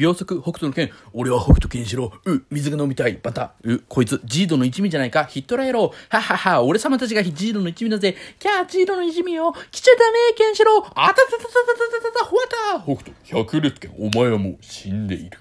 秒速北斗の剣、俺は北斗健四郎、水が飲みたい、バタ、こいつジードの一味じゃないか、ヒットラー野郎、ははは、俺様たちがジードの一味だぜ、キャージードの一味よ、来ちゃダメ健四郎、あたたたたたたたたた、ほわた、北斗百裂拳、お前はもう死んでいる。